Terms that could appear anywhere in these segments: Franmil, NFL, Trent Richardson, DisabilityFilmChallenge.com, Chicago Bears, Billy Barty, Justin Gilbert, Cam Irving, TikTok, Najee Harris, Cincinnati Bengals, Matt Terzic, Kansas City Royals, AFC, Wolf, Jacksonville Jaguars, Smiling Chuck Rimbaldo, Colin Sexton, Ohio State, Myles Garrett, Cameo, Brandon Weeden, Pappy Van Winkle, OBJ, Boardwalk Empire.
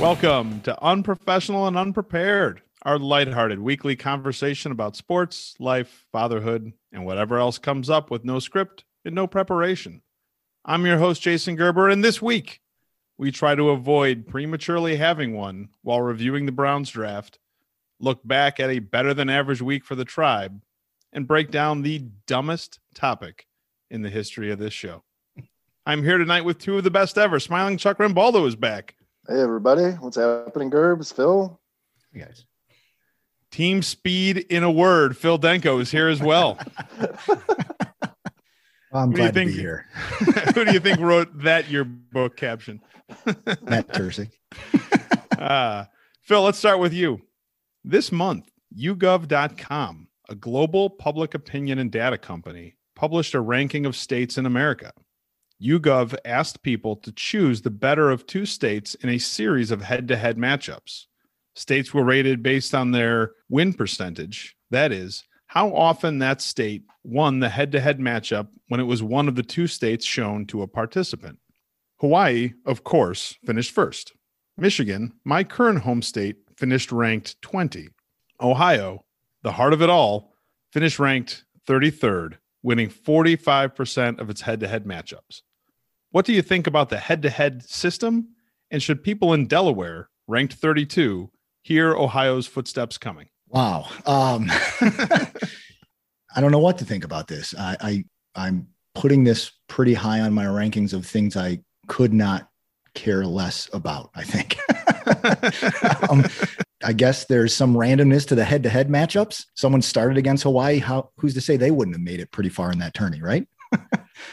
Welcome to Unprofessional and Unprepared, our lighthearted weekly conversation about sports, life, fatherhood, and whatever else comes up with no script and no preparation. I'm your host, Jason Gerber, and this week we try to avoid prematurely having one while reviewing the Browns draft, look back at a better than average week for the tribe, and break down the dumbest topic in the history of this show. I'm here tonight with two of the best ever. Smiling Chuck Rimbaldo is back. Hey, everybody. What's happening, Gerbs? Phil? Hey, guys. Team speed in a word. Phil Denko is here as well. I'm glad to be here. Who do you think wrote that yearbook caption? Matt Terzic. Phil, let's start with you. This month, YouGov.com, a global public opinion and data company, published a ranking of states in America. YouGov asked people to choose the better of two states in a series of head-to-head matchups. States were rated based on their win percentage, that is, how often that state won the head-to-head matchup when it was one of the two states shown to a participant. Hawaii, of course, finished first. Michigan, my current home state, finished ranked 20. Ohio, the heart of it all, finished ranked 33rd, winning 45% of its head-to-head matchups. What do you think about the head-to-head system? And should people in Delaware, ranked 32, hear Ohio's footsteps coming? Wow. I don't know what to think about this. I'm putting this pretty high on my rankings of things I could not care less about, I think. I guess there's some randomness to the head-to-head matchups. Someone started against Hawaii. Who's to say they wouldn't have made it pretty far in that tourney, right?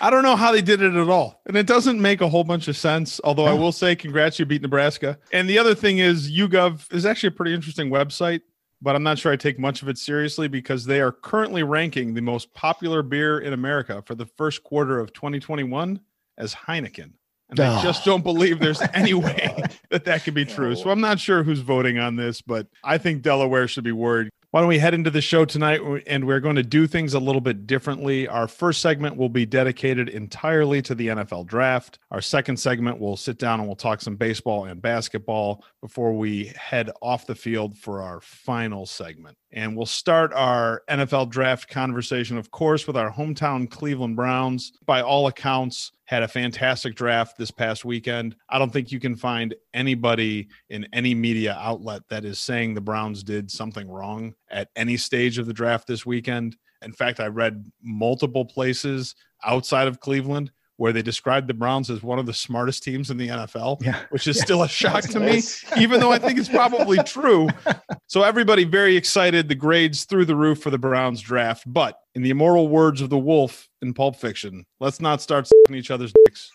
I don't know how they did it at all. And it doesn't make a whole bunch of sense, although I will say congrats, you beat Nebraska. And the other thing is YouGov is actually a pretty interesting website, but I'm not sure I take much of it seriously because they are currently ranking the most popular beer in America for the first quarter of 2021 as Heineken. And I just don't believe there's any way that could be true. So I'm not sure who's voting on this, but I think Delaware should be worried. Why don't we head into the show tonight? And we're going to do things a little bit differently. Our first segment will be dedicated entirely to the NFL draft. Our second segment, we'll sit down and we'll talk some baseball and basketball before we head off the field for our final segment. And we'll start our NFL draft conversation, of course, with our hometown Cleveland Browns. By all accounts, had a fantastic draft this past weekend. I don't think you can find anybody in any media outlet that is saying the Browns did something wrong at any stage of the draft this weekend. In fact, I read multiple places outside of Cleveland where they described the Browns as one of the smartest teams in the NFL, which is still a shock to me, even though I think it's probably true. So everybody very excited, the grades through the roof for the Browns draft. But in the immortal words of the wolf in Pulp Fiction, let's not start sucking each other's dicks.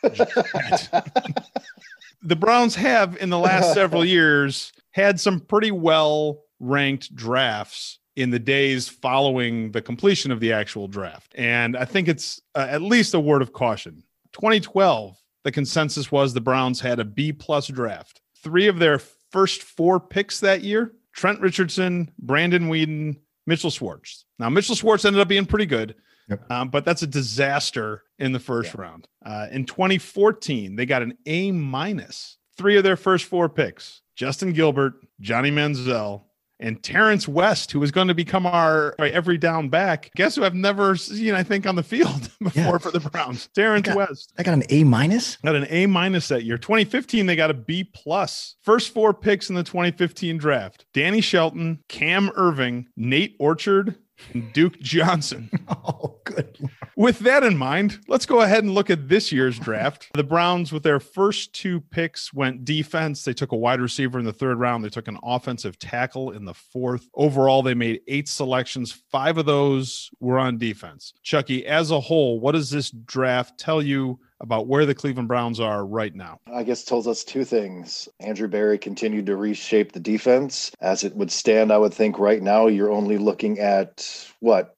The Browns have, in the last several years, had some pretty well-ranked drafts in the days following the completion of the actual draft. And I think it's at least a word of caution. 2012, the consensus was the Browns had a B-plus draft. Three of their first four picks that year, Trent Richardson, Brandon Weeden, Mitchell Schwartz. Now, Mitchell Schwartz ended up being pretty good, but that's a disaster in the first round. In 2014, they got an A-minus. Three of their first four picks, Justin Gilbert, Johnny Manziel, and Terrence West, who is going to become our every down back. Guess who I've never seen, I think, on the field before for the Browns? Terrence West. I got an A-minus? Got an A-minus that year. 2015, they got a B-plus. First four picks in the 2015 draft. Danny Shelton, Cam Irving, Nate Orchard, and Duke Johnson. Oh, good Lord. With that in mind, let's go ahead and look at this year's draft. The Browns, with their first two picks, went defense. They took a wide receiver in the third round. They took an offensive tackle in the fourth. Overall, they made 8 selections. 5 of those were on defense. Chucky, as a whole, what does this draft tell you about where the Cleveland Browns are right now? I guess it tells us two things. Andrew Berry continued to reshape the defense. As it would stand, I would think right now you're only looking at,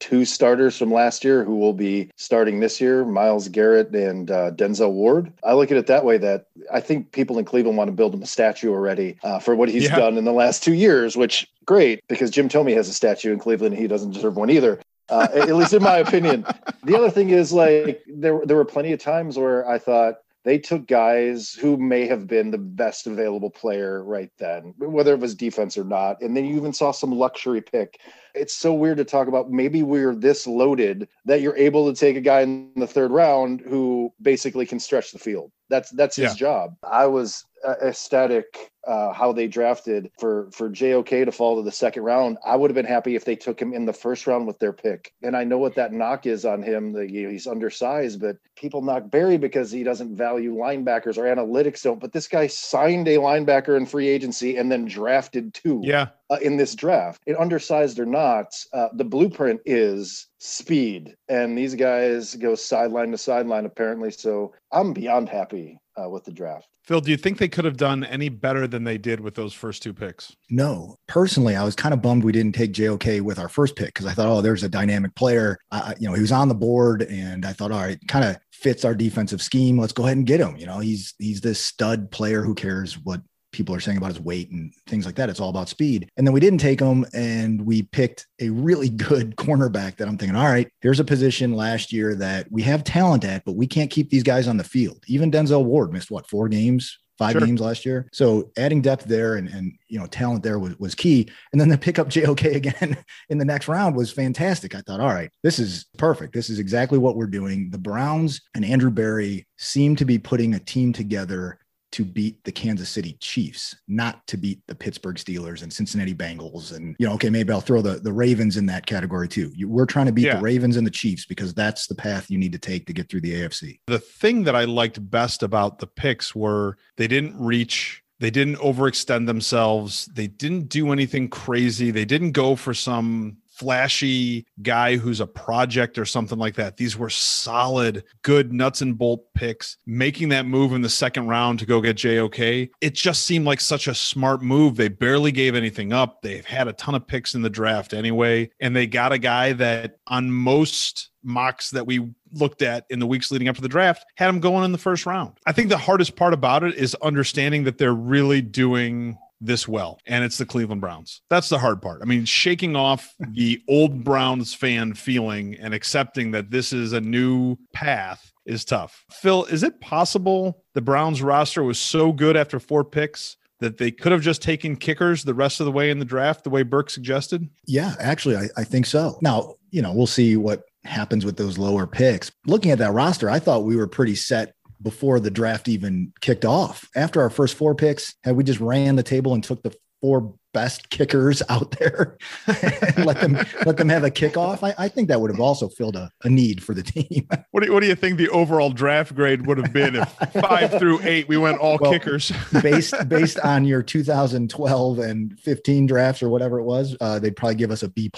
2 starters from last year who will be starting this year, Myles Garrett and Denzel Ward. I look at it that way, that I think people in Cleveland want to build him a statue already for what he's done in the last 2 years, which great, because Jim Thome has a statue in Cleveland and he doesn't deserve one either. At least in my opinion. The other thing is, there were plenty of times where I thought, they took guys who may have been the best available player right then, whether it was defense or not. And then you even saw some luxury pick. It's so weird to talk about. Maybe we're this loaded that you're able to take a guy in the third round who basically can stretch the field. That's his job. I was ecstatic how they drafted for JOK to fall to the second round. I would have been happy if they took him in the first round with their pick. And I know what that knock is on him, that he's undersized, but people knock Berry because he doesn't value linebackers, or analytics don't. But this guy signed a linebacker in free agency and then drafted two. Yeah. In this draft, it undersized or not, the blueprint is speed, and these guys go sideline to sideline apparently. So I'm beyond happy with the draft. Phil, do you think they could have done any better than they did with those first two picks? No, personally, I was kind of bummed we didn't take JOK with our first pick, because I thought, oh, there's a dynamic player. He was on the board, and I thought, all right, kind of fits our defensive scheme. Let's go ahead and get him. You know, he's this stud player. Who cares what people are saying about his weight and things like that? It's all about speed. And then we didn't take him, and we picked a really good cornerback that I'm thinking, all right, here's a position last year that we have talent at, but we can't keep these guys on the field. Even Denzel Ward missed five games last year. So adding depth there and talent there was key. And then to pick up JOK again in the next round was fantastic. I thought, all right, this is perfect. This is exactly what we're doing. The Browns and Andrew Berry seem to be putting a team together to beat the Kansas City Chiefs, not to beat the Pittsburgh Steelers and Cincinnati Bengals. And, maybe I'll throw the Ravens in that category too. We're trying to beat the Ravens and the Chiefs, because that's the path you need to take to get through the AFC. The thing that I liked best about the picks were they didn't reach. They didn't overextend themselves. They didn't do anything crazy. They didn't go for some flashy guy who's a project or something like that. These were solid, good nuts and bolt picks. Making that move in the second round to go get JOK, it just seemed like such a smart move. They barely gave anything up. They've had a ton of picks in the draft anyway, and they got a guy that on most mocks that we looked at in the weeks leading up to the draft had him going in the first round. I think the hardest part about it is understanding that they're really doing this well, and it's the Cleveland Browns. That's the hard part. I mean, shaking off the old Browns fan feeling and accepting that this is a new path is tough. Phil, is it possible the Browns roster was so good after four picks that they could have just taken kickers the rest of the way in the draft, the way Burke suggested? Yeah, actually, I think so. Now, we'll see what happens with those lower picks. Looking at that roster, I thought we were pretty set before the draft even kicked off. After our first four picks, had we just ran the table and took the four best kickers out there and let them have a kickoff, I think that would have also filled a need for the team. What do you think the overall draft grade would have been if 5 through 8 we went all kickers? based on your 2012 and 15 drafts or whatever it was, they'd probably give us a B+.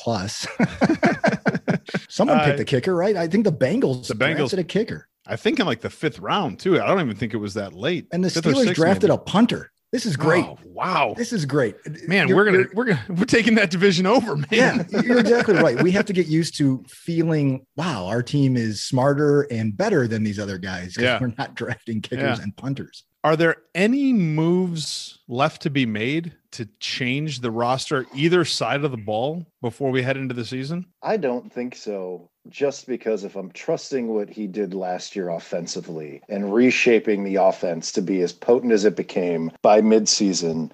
Someone picked a kicker, right? I think the Bengals drafted a kicker. I think in like the 5th round too. I don't even think it was that late. And the Steelers drafted maybe a punter. This is great. Oh, wow. This is great. Man, we're taking that division over, man. Yeah, you're exactly right. We have to get used to feeling, wow, our team is smarter and better than these other guys, because we're not drafting kickers and punters. Are there any moves left to be made to change the roster either side of the ball before we head into the season? I don't think so. Just because if I'm trusting what he did last year offensively and reshaping the offense to be as potent as it became by midseason,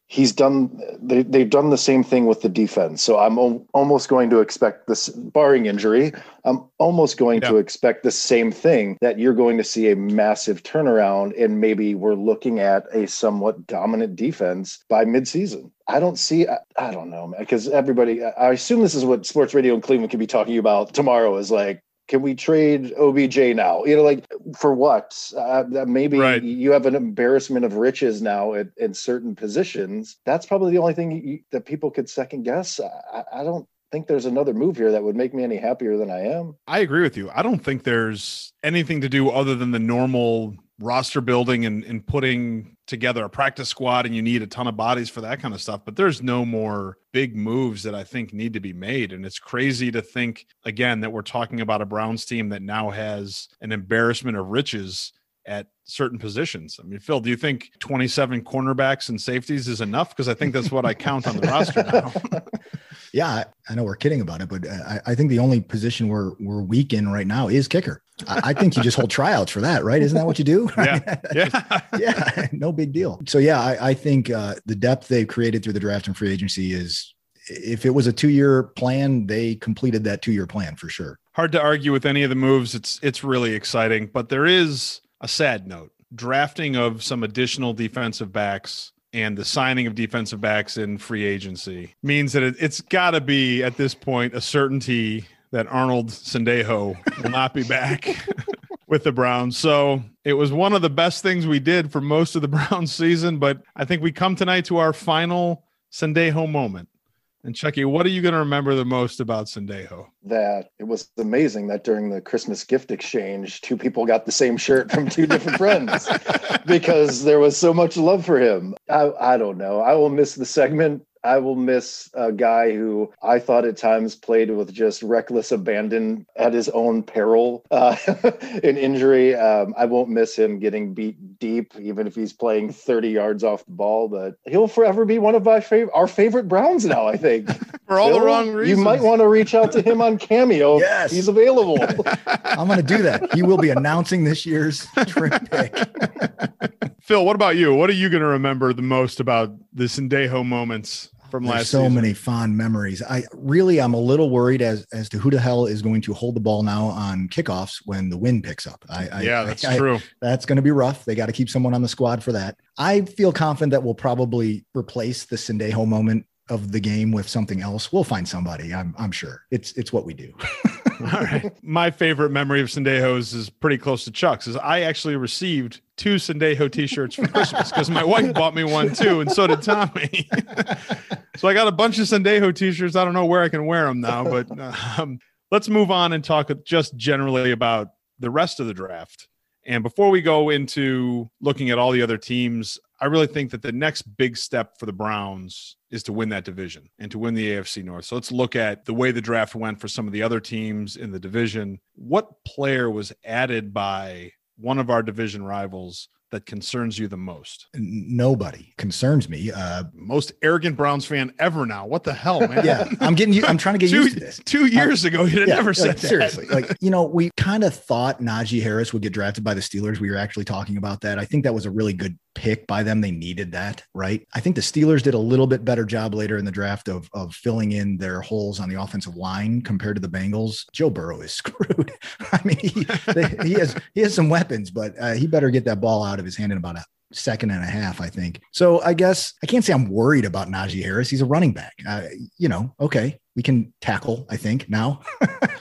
they've done the same thing with the defense. So I'm almost going to expect this, barring injury, I'm almost going to expect the same thing, that you're going to see a massive turnaround, and maybe we're looking at a somewhat dominant defense by midseason. I don't know, man, because everybody, I assume this is what sports radio in Cleveland could be talking about tomorrow, is like, can we trade OBJ now? For what? Maybe you have an embarrassment of riches now in certain positions. That's probably the only thing that people could second guess. I don't think there's another move here that would make me any happier than I am. I agree with you. I don't think there's anything to do other than the normal roster building and putting together a practice squad, and you need a ton of bodies for that kind of stuff, but there's no more big moves that I think need to be made. And it's crazy to think again that we're talking about a Browns team that now has an embarrassment of riches at certain positions. I mean, Phil, do you think 27 cornerbacks and safeties is enough? Because I think that's what I count on the roster now. Yeah, I know we're kidding about it, but I think the only position we're weak in right now is kicker. I think you just hold tryouts for that, right? Isn't that what you do? Yeah, yeah, no big deal. So yeah, I think the depth they've created through the draft and free agency is, if it was a two-year plan, they completed that two-year plan for sure. Hard to argue with any of the moves. It's really exciting, but there is a sad note. Drafting of some additional defensive backs and the signing of defensive backs in free agency means that it's got to be, at this point, a certainty that Arnold Sendejo will not be back with the Browns. So it was one of the best things we did for most of the Browns season, but I think we come tonight to our final Sendejo moment. And Chucky, what are you going to remember the most about Sendejo? That it was amazing that during the Christmas gift exchange, two people got the same shirt from two different friends because there was so much love for him. I don't know. I will miss the segment. I will miss a guy who I thought at times played with just reckless abandon at his own peril in injury. I won't miss him getting beat deep, even if he's playing 30 yards off the ball. But he'll forever be one of our favorite Browns now, I think. For all Phil, the wrong reasons. You might want to reach out to him on Cameo. Yes. He's available. I'm going to do that. He will be announcing this year's trim pick. Phil, what about you? What are you going to remember the most about the Sendejo moments? From last season. So many fond memories. I'm a little worried as to who the hell is going to hold the ball now on kickoffs when the wind picks up. That's true. That's going to be rough. They got to keep someone on the squad for that. I feel confident that we'll probably replace the Sendejo moment of the game with something else. We'll find somebody. I'm sure it's what we do. All right. My favorite memory of Sendejo's is pretty close to Chuck's. Is I actually received two Sendejo t-shirts for Christmas because my wife bought me one too, and so did Tommy. So I got a bunch of Sendejo t-shirts. I don't know where I can wear them now, but let's move on and talk just generally about the rest of the draft. And before we go into looking at all the other teams, I really think that the next big step for the Browns is to win that division and to win the AFC North. So let's look at the way the draft went for some of the other teams in the division. What player was added by one of our division rivals that concerns you the most? Nobody concerns me. Most arrogant Browns fan ever now. What the hell, man? Yeah, I'm trying to get used to this. 2 years ago, you'd have never said that. Seriously, we kind of thought Najee Harris would get drafted by the Steelers. We were actually talking about that. I think that was a really good pick by them. They needed that, right? I think the Steelers did a little bit better job later in the draft of filling in their holes on the offensive line compared to the Bengals. Joe Burrow is screwed. I mean, he has some weapons, but he better get that ball out of his hand in about a second and a half, I think. So I guess I can't say I'm worried about Najee Harris. He's a running back. Okay. We can tackle, I think, now.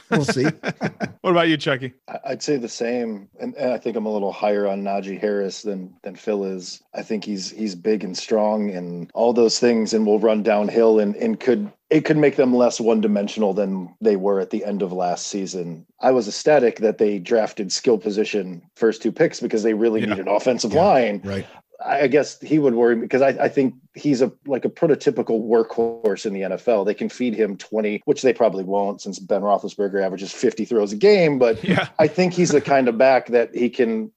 We'll see. What about you, Chucky? I'd say the same. And I think I'm a little higher on Najee Harris than Phil is. I think he's big and strong and all those things and will run downhill and could make them less one-dimensional than they were at the end of last season. I was ecstatic that they drafted skill position first two picks because they really needed offensive line. Right. I guess he would worry because I think he's a prototypical workhorse in the NFL. They can feed him 20, which they probably won't since Ben Roethlisberger averages 50 throws a game. But I think he's the kind of back that he can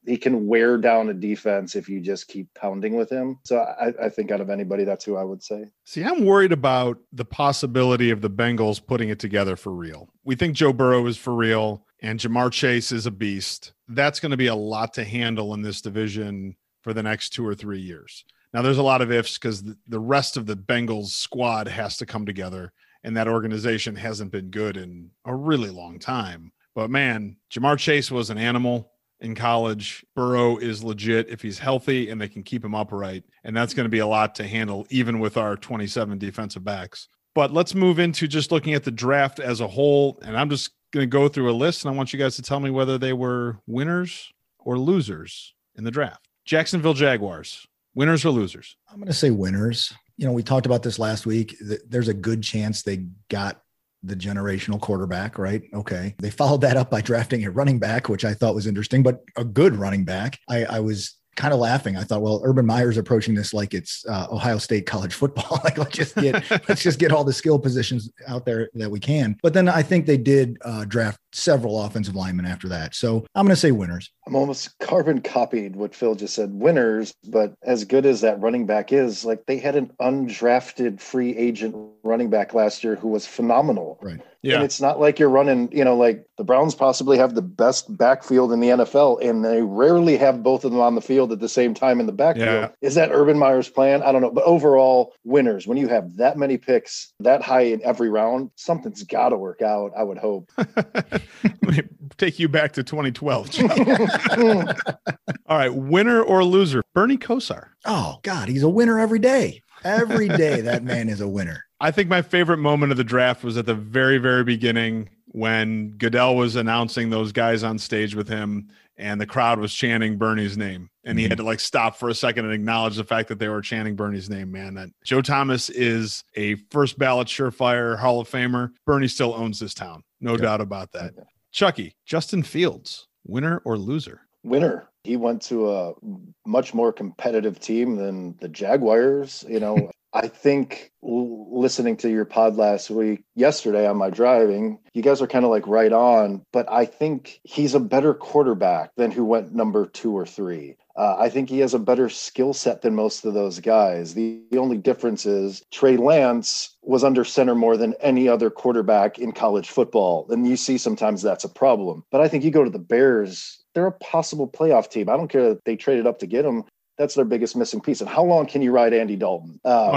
wear down a defense if you just keep pounding with him. So I think out of anybody, that's who I would say. See, I'm worried about the possibility of the Bengals putting it together for real. We think Joe Burrow is for real and Jamar Chase is a beast. That's going to be a lot to handle in this division for the next 2 or 3 years. Now there's a lot of ifs because the rest of the Bengals squad has to come together and that organization hasn't been good in a really long time. But man, Jamar Chase was an animal in college. Burrow is legit if he's healthy and they can keep him upright. And that's going to be a lot to handle even with our 27 defensive backs. But let's move into just looking at the draft as a whole. And I'm just going to go through a list and I want you guys to tell me whether they were winners or losers in the draft. Jacksonville Jaguars, winners or losers? I'm going to say winners. We talked about this last week. There's a good chance they got the generational quarterback, right? Okay. They followed that up by drafting a running back, which I thought was interesting, but a good running back. I was kind of laughing. I thought, well, Urban Meyer's approaching this like it's Ohio State college football. Let's just get all the skill positions out there that we can. But then I think they did draft several offensive linemen after that. So I'm going to say winners. I'm almost carbon copied what Phil just said, winners, but as good as that running back is, like they had an undrafted free agent running back last year who was phenomenal. Right. Yeah. And it's not like you're running, you know, like the Browns possibly have the best backfield in the NFL, and they rarely have both of them on the field at the same time in the backfield. Yeah. Is that Urban Meyer's plan? I don't know. But overall, winners, when you have that many picks that high in every round, something's got to work out, I would hope. Take you back to 2012. All right. Winner or loser? Bernie Kosar. Oh, God. He's a winner every day. Every day that man is a winner. I think my favorite moment of the draft was at the very, very beginning when Goodell was announcing those guys on stage with him and the crowd was chanting Bernie's name. And he had to like stop for a second and acknowledge the fact that they were chanting Bernie's name, man. That Joe Thomas is a first ballot surefire Hall of Famer. Bernie still owns this town. No doubt about that. Yeah. Chucky, Justin Fields, winner or loser? Winner. He went to a much more competitive team than the Jaguars, you know. I think listening to your pod yesterday on my driving, you guys are kind of like right on, but I think he's a better quarterback than who went number 2 or 3. I think he has a better skill set than most of those guys. The only difference is Trey Lance was under center more than any other quarterback in college football. And you see sometimes that's a problem, but I think you go to the Bears, they're a possible playoff team. I don't care that they traded up to get him. That's their biggest missing piece. And how long can you ride Andy Dalton? No.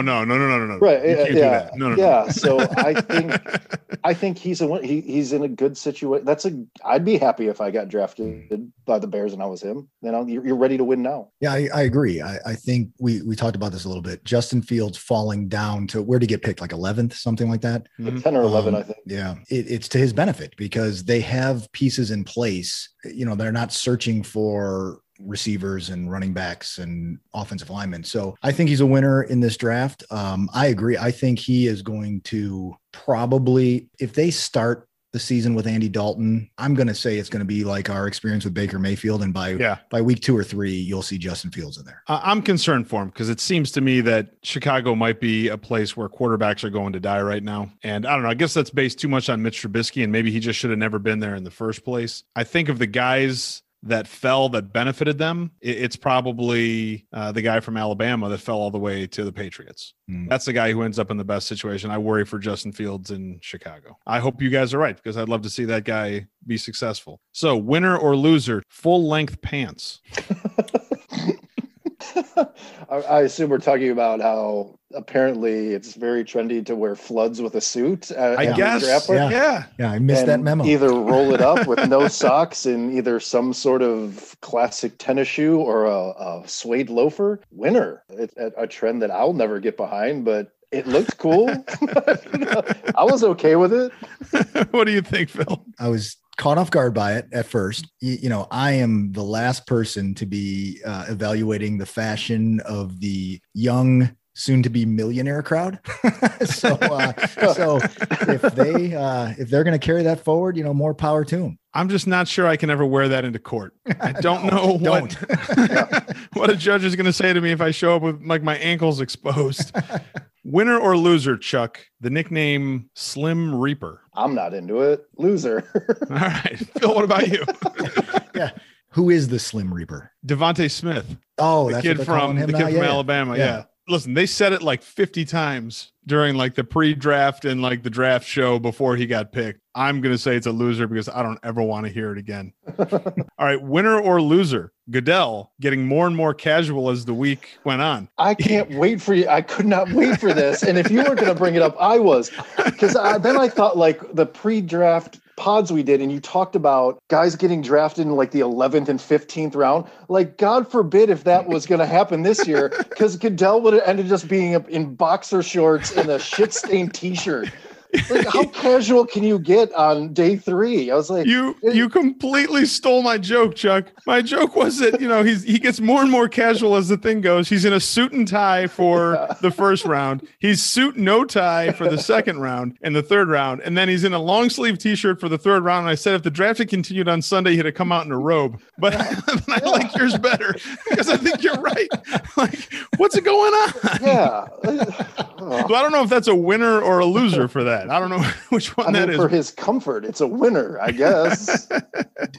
Right. No. So I think he's in a good situation. I'd be happy if I got drafted by the Bears and I was him. You're ready to win now. Yeah, I agree. I think we talked about this a little bit. Justin Fields falling down to where to get picked, like 11th, something like that. Mm-hmm. 10 or 11, I think. Yeah. It's to his benefit because they have pieces in place. You know, they're not searching for receivers and running backs and offensive linemen. So I think he's a winner in this draft. I agree. I think he is going to probably, if they start the season with Andy Dalton, I'm going to say it's going to be like our experience with Baker Mayfield. And by week 2 or 3, you'll see Justin Fields in there. I'm concerned for him because it seems to me that Chicago might be a place where quarterbacks are going to die right now. And I don't know, I guess that's based too much on Mitch Trubisky and maybe he just should have never been there in the first place. I think of the guys that benefited them, it's probably the guy from Alabama that fell all the way to the Patriots. Mm. That's the guy who ends up in the best situation. I worry for Justin Fields in Chicago. I hope you guys are right because I'd love to see that guy be successful. So winner or loser, full-length pants. I assume we're talking about how apparently it's very trendy to wear floods with a suit. I guess. Yeah. I missed that memo. Either roll it up with no socks in either some sort of classic tennis shoe or a suede loafer. Winner. It's a trend that I'll never get behind, but it looked cool. I was okay with it. What do you think, Phil? I was caught off guard by it at first. You know, I am the last person to be evaluating the fashion of the young, soon-to-be millionaire crowd. So if they're going to carry that forward, you know, more power to them. I'm just not sure I can ever wear that into court. I don't know what a judge is going to say to me if I show up with like my ankles exposed. Winner or loser, Chuck? The nickname Slim Reaper. I'm not into it. Loser. All right. Phil, what about you? Yeah. Who is the Slim Reaper? Devontae Smith. Oh, that's what they're calling him now? The kid from Alabama. Yeah. Listen, they said it like 50 times during like the pre-draft and like the draft show before he got picked. I'm going to say it's a loser because I don't ever want to hear it again. All right. Winner or loser? Goodell getting more and more casual as the week went on. I can't wait for you. I could not wait for this. And if you weren't going to bring it up, I was, because then I thought like the pre-draft pods we did, and you talked about guys getting drafted in like the 11th and 15th round. Like, God forbid if that was going to happen this year, because Goodell would have ended just being in boxer shorts and a shit-stained t-shirt. Like, how casual can you get on day 3? I was like, you completely stole my joke, Chuck. My joke was that, you know, he gets more and more casual as the thing goes. He's in a suit and tie for the first round. He's suit, no tie for the second round and the third round. And then he's in a long sleeve t-shirt for the third round. And I said, if the draft had continued on Sunday, he'd have come out in a robe, but I like yours better because I think you're right. Like, what's going on? Yeah. So I don't know if that's a winner or a loser for that. I don't know which one that is. For his comfort, it's a winner, I guess.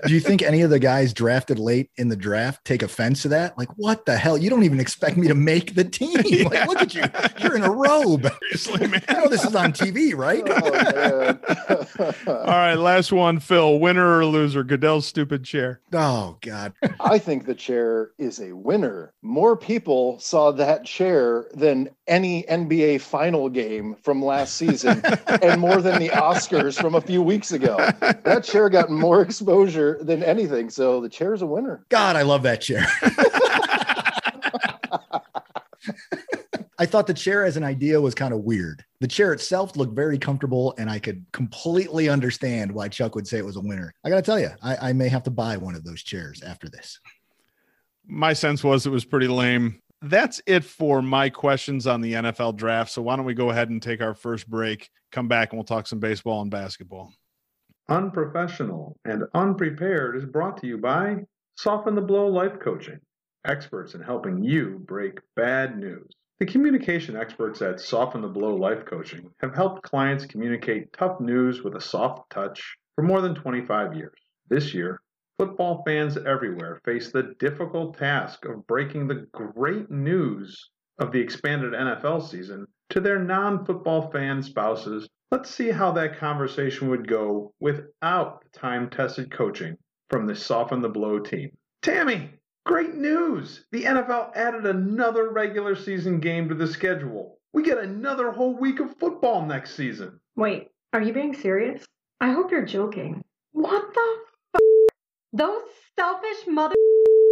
Do you think any of the guys drafted late in the draft take offense to that? Like, what the hell? You don't even expect me to make the team. Yeah. Like, look at you. You're in a robe. Seriously, man. I know this is on TV, right? Oh, man. All right, last one, Phil. Winner or loser? Goodell's stupid chair. Oh, God. I think the chair is a winner. More people saw that chair than any NBA final game from last season and more than the Oscars from a few weeks ago. That chair got more exposure than anything. So the chair's a winner. God, I love that chair. I thought the chair as an idea was kind of weird. The chair itself looked very comfortable, and I could completely understand why Chuck would say it was a winner. I got to tell you, I may have to buy one of those chairs after this. My sense was it was pretty lame. That's it for my questions on the NFL draft. So why don't we go ahead and take our first break, come back, and we'll talk some baseball and basketball. Unprofessional and Unprepared is brought to you by Soften the Blow Life Coaching, experts in helping you break bad news. The communication experts at Soften the Blow Life Coaching have helped clients communicate tough news with a soft touch for more than 25 years. This year, football fans everywhere face the difficult task of breaking the great news of the expanded NFL season to their non-football fan spouses. Let's see how that conversation would go without the time-tested coaching from the Soften the Blow team. Tammy! Great news! The NFL added another regular season game to the schedule. We get another whole week of football next season. Wait, are you being serious? I hope you're joking. What the f***? Those selfish mother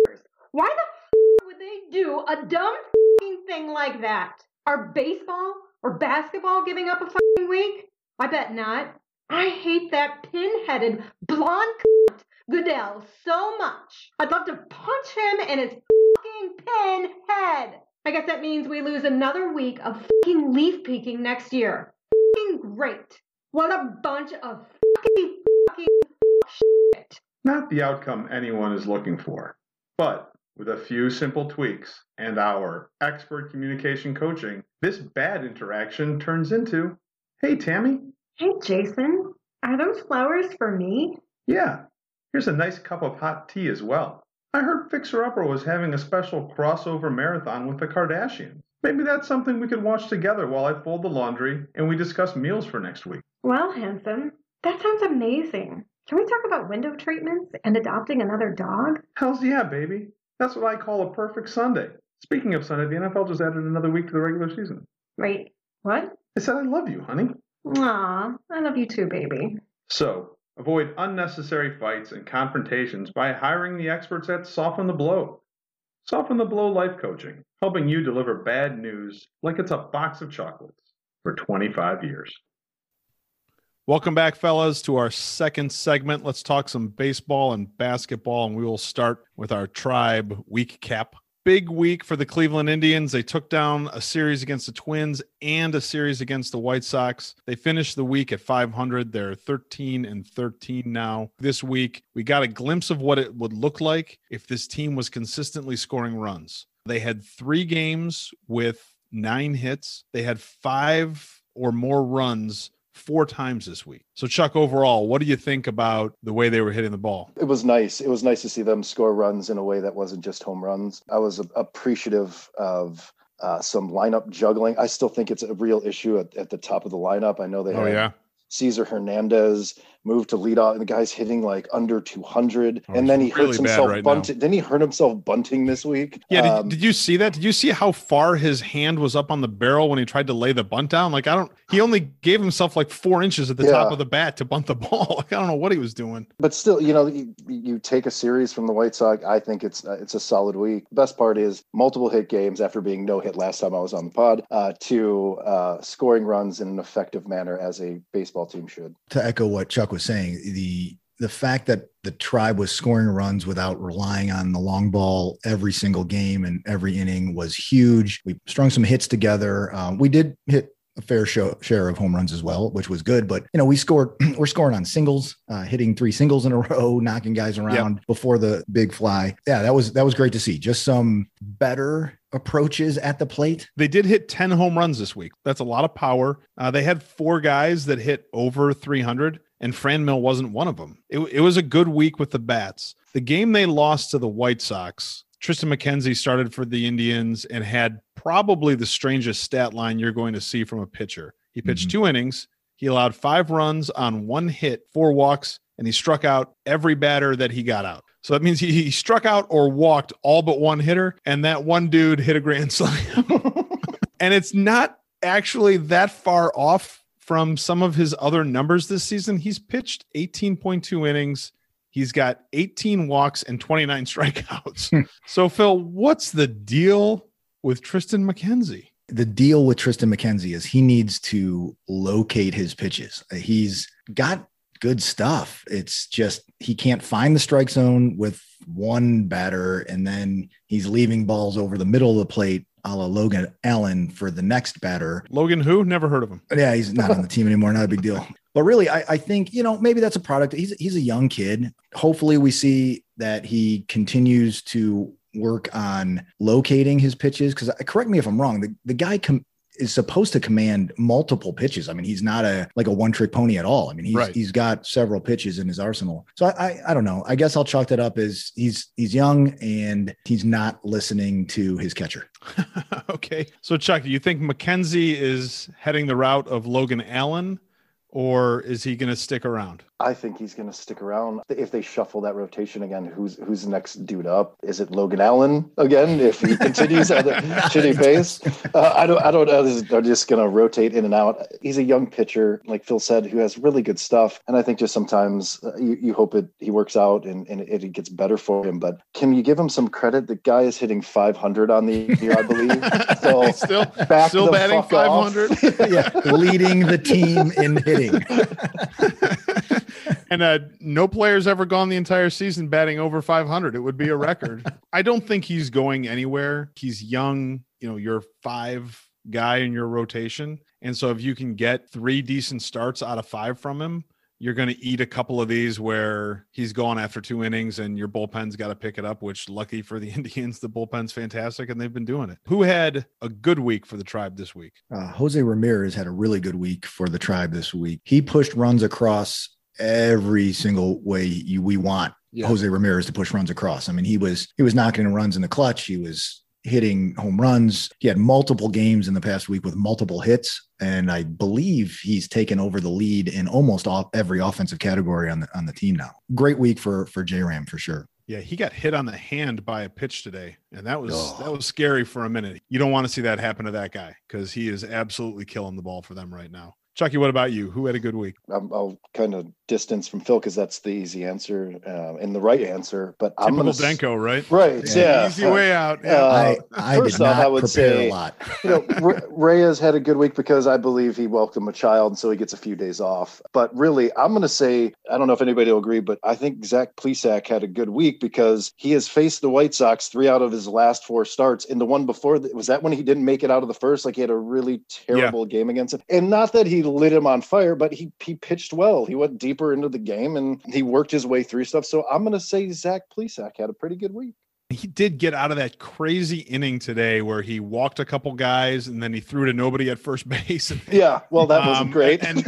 f***ers. Why the f*** would they do a dumb f***ing thing like that? Are baseball or basketball giving up a f***ing week? I bet not. I hate that pin-headed blonde cunt Goodell so much. I'd love to punch him in his fucking pin head. I guess that means we lose another week of fucking leaf peeking next year. Fucking great. What a bunch of fucking shit. Not the outcome anyone is looking for, but with a few simple tweaks and our expert communication coaching, this bad interaction turns into, hey, Tammy. Hey, Jason. Are those flowers for me? Yeah. Here's a nice cup of hot tea as well. I heard Fixer Upper was having a special crossover marathon with the Kardashians. Maybe that's something we could watch together while I fold the laundry and we discuss meals for next week. Well, handsome, that sounds amazing. Can we talk about window treatments and adopting another dog? Hells yeah, baby. That's what I call a perfect Sunday. Speaking of Sunday, the NFL just added another week to the regular season. Wait, what? I said I love you, honey. Aw, I love you too, baby. So... avoid unnecessary fights and confrontations by hiring the experts at Soften the Blow. Soften the Blow Life Coaching, helping you deliver bad news like it's a box of chocolates for 25 years. Welcome back, fellas, to our second segment. Let's talk some baseball and basketball, and we will start with our Tribe Week Cap. Big week for the Cleveland Indians. They took down a series against the Twins and a series against the White Sox. They finished the week at 500. They're 13-13 now. This week, we got a glimpse of what it would look like if this team was consistently scoring runs. They had 3 games with 9 hits. They had 5 or more runs 4 times this week. So Chuck, overall, what do you think about the way they were hitting the ball? It was nice. It was nice to see them score runs in a way that wasn't just home runs. I was appreciative of some lineup juggling. I still think it's a real issue at the top of the lineup. I know they had Cesar Hernandez moved to leadoff, and the guy's hitting like under 200, and then he hurts himself bunting. Then he hurt himself bunting this week. Yeah, did you see that? Did you see how far his hand was up on the barrel when he tried to lay the bunt down? Like, he only gave himself like 4 inches at the top of the bat to bunt the ball. Like, I don't know what he was doing. But still, you know, you take a series from the White Sox. I think it's a solid week. Best part is multiple hit games after being no hit last time I was on the pod, to scoring runs in an effective manner as a baseball team should. To echo what Chuck was saying, the fact that the Tribe was scoring runs without relying on the long ball every single game and every inning was huge. We strung some hits together. We did hit a fair share of home runs as well, which was good. But, you know, we're scoring on singles, hitting three singles in a row, knocking guys around before the big fly. Yeah, that was great to see. Just some better approaches at the plate. They did hit 10 home runs this week. That's a lot of power. They had four guys that hit over 300, and Franmil wasn't one of them. It was a good week with the bats. The game they lost to the White Sox, Tristan McKenzie started for the Indians and had probably the strangest stat line you're going to see from a pitcher. He pitched two innings. He allowed 5 runs on 1 hit, 4 walks, and he struck out every batter that he got out. So that means he struck out or walked all but one hitter, and that one dude hit a grand slam. And it's not actually that far off from some of his other numbers this season. He's pitched 18.2 innings. He's got 18 walks and 29 strikeouts. So, Phil, what's the deal with Tristan McKenzie? The deal with Tristan McKenzie is he needs to locate his pitches. He's got good stuff. It's just he can't find the strike zone with one batter, and then he's leaving balls over the middle of the plate a la Logan Allen for the next batter. Logan who? Never heard of him. Yeah, he's not on the team anymore. Not a big deal. But really, I think, you know, maybe that's a product. He's a young kid. Hopefully we see that he continues to work on locating his pitches, because correct me if I'm wrong. The guy is supposed to command multiple pitches. I mean, he's not like a one-trick pony at all. I mean, he's got several pitches in his arsenal. So I don't know. I guess I'll chalk that up as he's young and he's not listening to his catcher. Okay. So, Chuck, do you think McKenzie is heading the route of Logan Allen, or is he going to stick around? I think he's going to stick around. If they shuffle that rotation again, who's next dude up? Is it Logan Allen again? If he continues at a shitty pace, I don't know. They're just going to rotate in and out. He's a young pitcher, like Phil said, who has really good stuff. And I think just sometimes you hope he works out and it gets better for him. But can you give him some credit? The guy is hitting 500 on the year, I believe. So still batting 500. Yeah, leading the team in hitting. And no player's ever gone the entire season batting over 500. It would be a record. I don't think he's going anywhere. He's young. You know, you're 5 guy in your rotation. And so if you can get 3 decent starts out of 5 from him, you're going to eat a couple of these where he's gone after 2 innings and your bullpen's got to pick it up, which lucky for the Indians, the bullpen's fantastic and they've been doing it. Who had a good week for the Tribe this week? Jose Ramirez had a really good week for the Tribe this week. He pushed runs across every single way we want Jose Ramirez to push runs across. I mean, he was knocking in runs in the clutch. He was hitting home runs. He had multiple games in the past week with multiple hits. And I believe he's taken over the lead in almost every offensive category on the team now. Great week for J-Ram for sure. Yeah, he got hit on the hand by a pitch today, and that was scary for a minute. You don't want to see that happen to that guy because he is absolutely killing the ball for them right now. Chucky, what about you? Who had a good week? I'll kind of distance from Phil because that's the easy answer and the right answer. But I'm going to Denko, right? Right. Yeah. Easy way out. Yeah. I first did off, not I would prepare say, a lot. You know, Reyes had a good week because I believe he welcomed a child, and so he gets a few days off. But really, I'm going to say, I don't know if anybody will agree, but I think Zach Plesac had a good week because he has faced the White Sox 3 out of his last 4 starts, and the one before was that when he didn't make it out of the first. Like he had a really terrible game against him, and not that he lit him on fire, but he pitched well. He went deeper into the game and he worked his way through stuff. So I'm going to say Zach Plesac had a pretty good week. He did get out of that crazy inning today where he walked a couple guys and then he threw to nobody at first base. Yeah, well, that wasn't great. And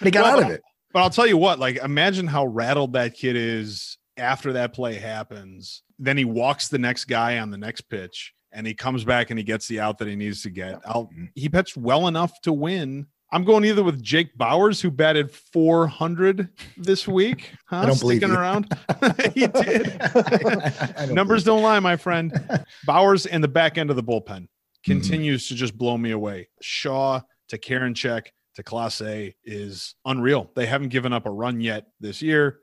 they got out of it. But I'll tell you what, like, imagine how rattled that kid is after that play happens. Then he walks the next guy on the next pitch. And he comes back and he gets the out that he needs to get. He pitched well enough to win. I'm going either with Jake Bowers, who batted 400 this week. Huh? I don't Sticking believe you. Around. He did. I don't Numbers don't lie, my friend. Bowers and the back end of the bullpen continues to just blow me away. Shaw to Karinchak to Clase is unreal. They haven't given up a run yet this year.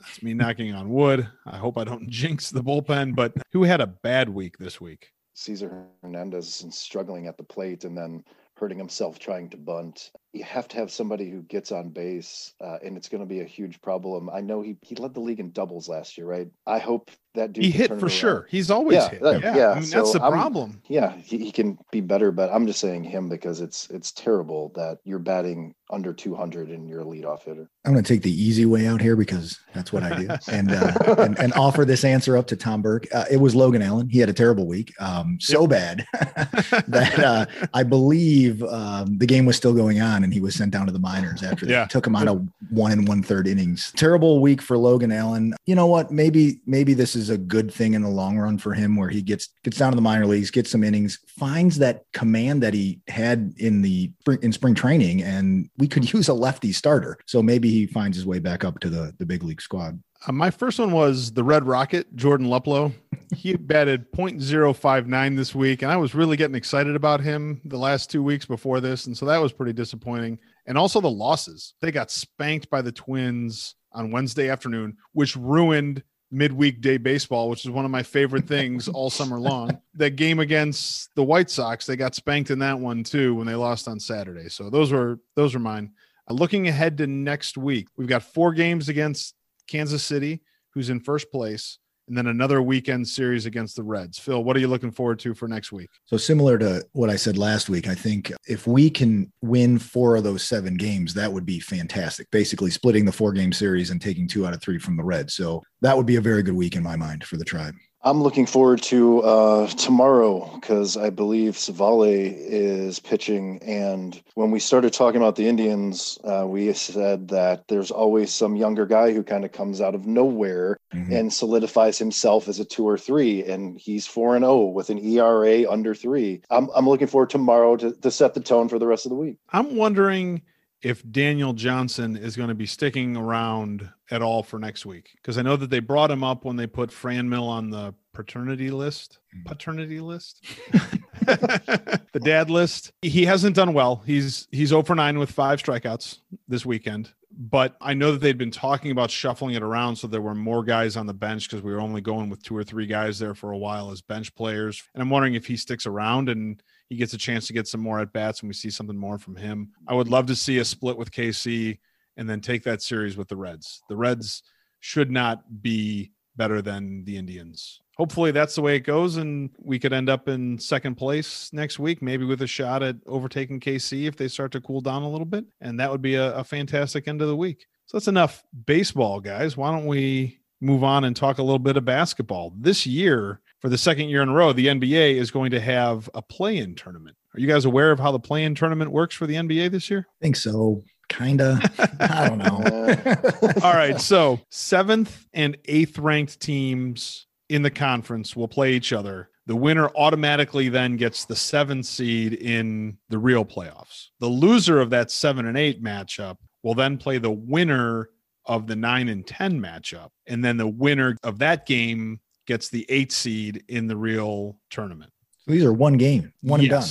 That's me knocking on wood. I hope I don't jinx the bullpen, but who had a bad week this week? Cesar Hernandez is struggling at the plate and then hurting himself trying to bunt. you have to have somebody who gets on base, and it's going to be a huge problem. I know he led the league in doubles last year, right? I hope that dude. He hit for sure. He's always hit. Yeah. I mean, that's the problem. Yeah, he can be better, but I'm just saying him because it's terrible that you're batting under 200 and you're a leadoff hitter. I'm going to take the easy way out here because that's what I do, and offer this answer up to Tom Burke. It was Logan Allen. He had a terrible week, so bad that I believe the game was still going on, and he was sent down to the minors after they took him out of 1 1/3 innings. Terrible week for Logan Allen. You know what? Maybe this is a good thing in the long run for him, where he gets down to the minor leagues, gets some innings, finds that command that he had in spring training, and we could use a lefty starter. So maybe he finds his way back up to the big league squad. My first one was the Red Rocket, Jordan Luplow. He batted .059 this week, and I was really getting excited about him the last 2 weeks before this, and so that was pretty disappointing. And also the losses. They got spanked by the Twins on Wednesday afternoon, which ruined midweek day baseball, which is one of my favorite things all summer long. That game against the White Sox, they got spanked in that one too when they lost on Saturday. So those were mine. Looking ahead to next week, we've got 4 games against Kansas City, who's in first place, and then another weekend series against the Reds. Phil, what are you looking forward to for next week? So similar to what I said last week, I think if we can win 4 of those 7 games, that would be fantastic. Basically splitting the 4-game series and taking 2 out of 3 from the Reds. So that would be a very good week in my mind for the Tribe. I'm looking forward to tomorrow because I believe Savale is pitching. And when we started talking about the Indians, we said that there's always some younger guy who kind of comes out of nowhere and solidifies himself as a 2 or 3. And he's 4-0 with an ERA under 3. I'm looking forward tomorrow to set the tone for the rest of the week. I'm wondering if Daniel Johnson is going to be sticking around at all for next week, because I know that they brought him up when they put Franmil on the paternity list, the dad list. He hasn't done well. He's 0 for 9 with 5 strikeouts this weekend. But I know that they'd been talking about shuffling it around so there were more guys on the bench because we were only going with 2 or 3 guys there for a while as bench players. And I'm wondering if he sticks around and he gets a chance to get some more at-bats and we see something more from him. I would love to see a split with KC and then take that series with the Reds. The Reds should not be better than the Indians. Hopefully that's the way it goes, and we could end up in second place next week, maybe with a shot at overtaking KC if they start to cool down a little bit. And that would be a fantastic end of the week. So that's enough baseball, guys. Why don't we move on and talk a little bit of basketball? This year, for the second year in a row, the NBA is going to have a play-in tournament. Are you guys aware of how the play-in tournament works for the NBA this year? I think so. Kind of. I don't know. All right. So 7th and 8th ranked teams in the conference will play each other. The winner automatically then gets the 7th seed in the real playoffs. The loser of that 7 and 8 matchup will then play the winner of the 9 and 10 matchup. And then the winner of that game gets the 8th seed in the real tournament. So these are one game, one and done.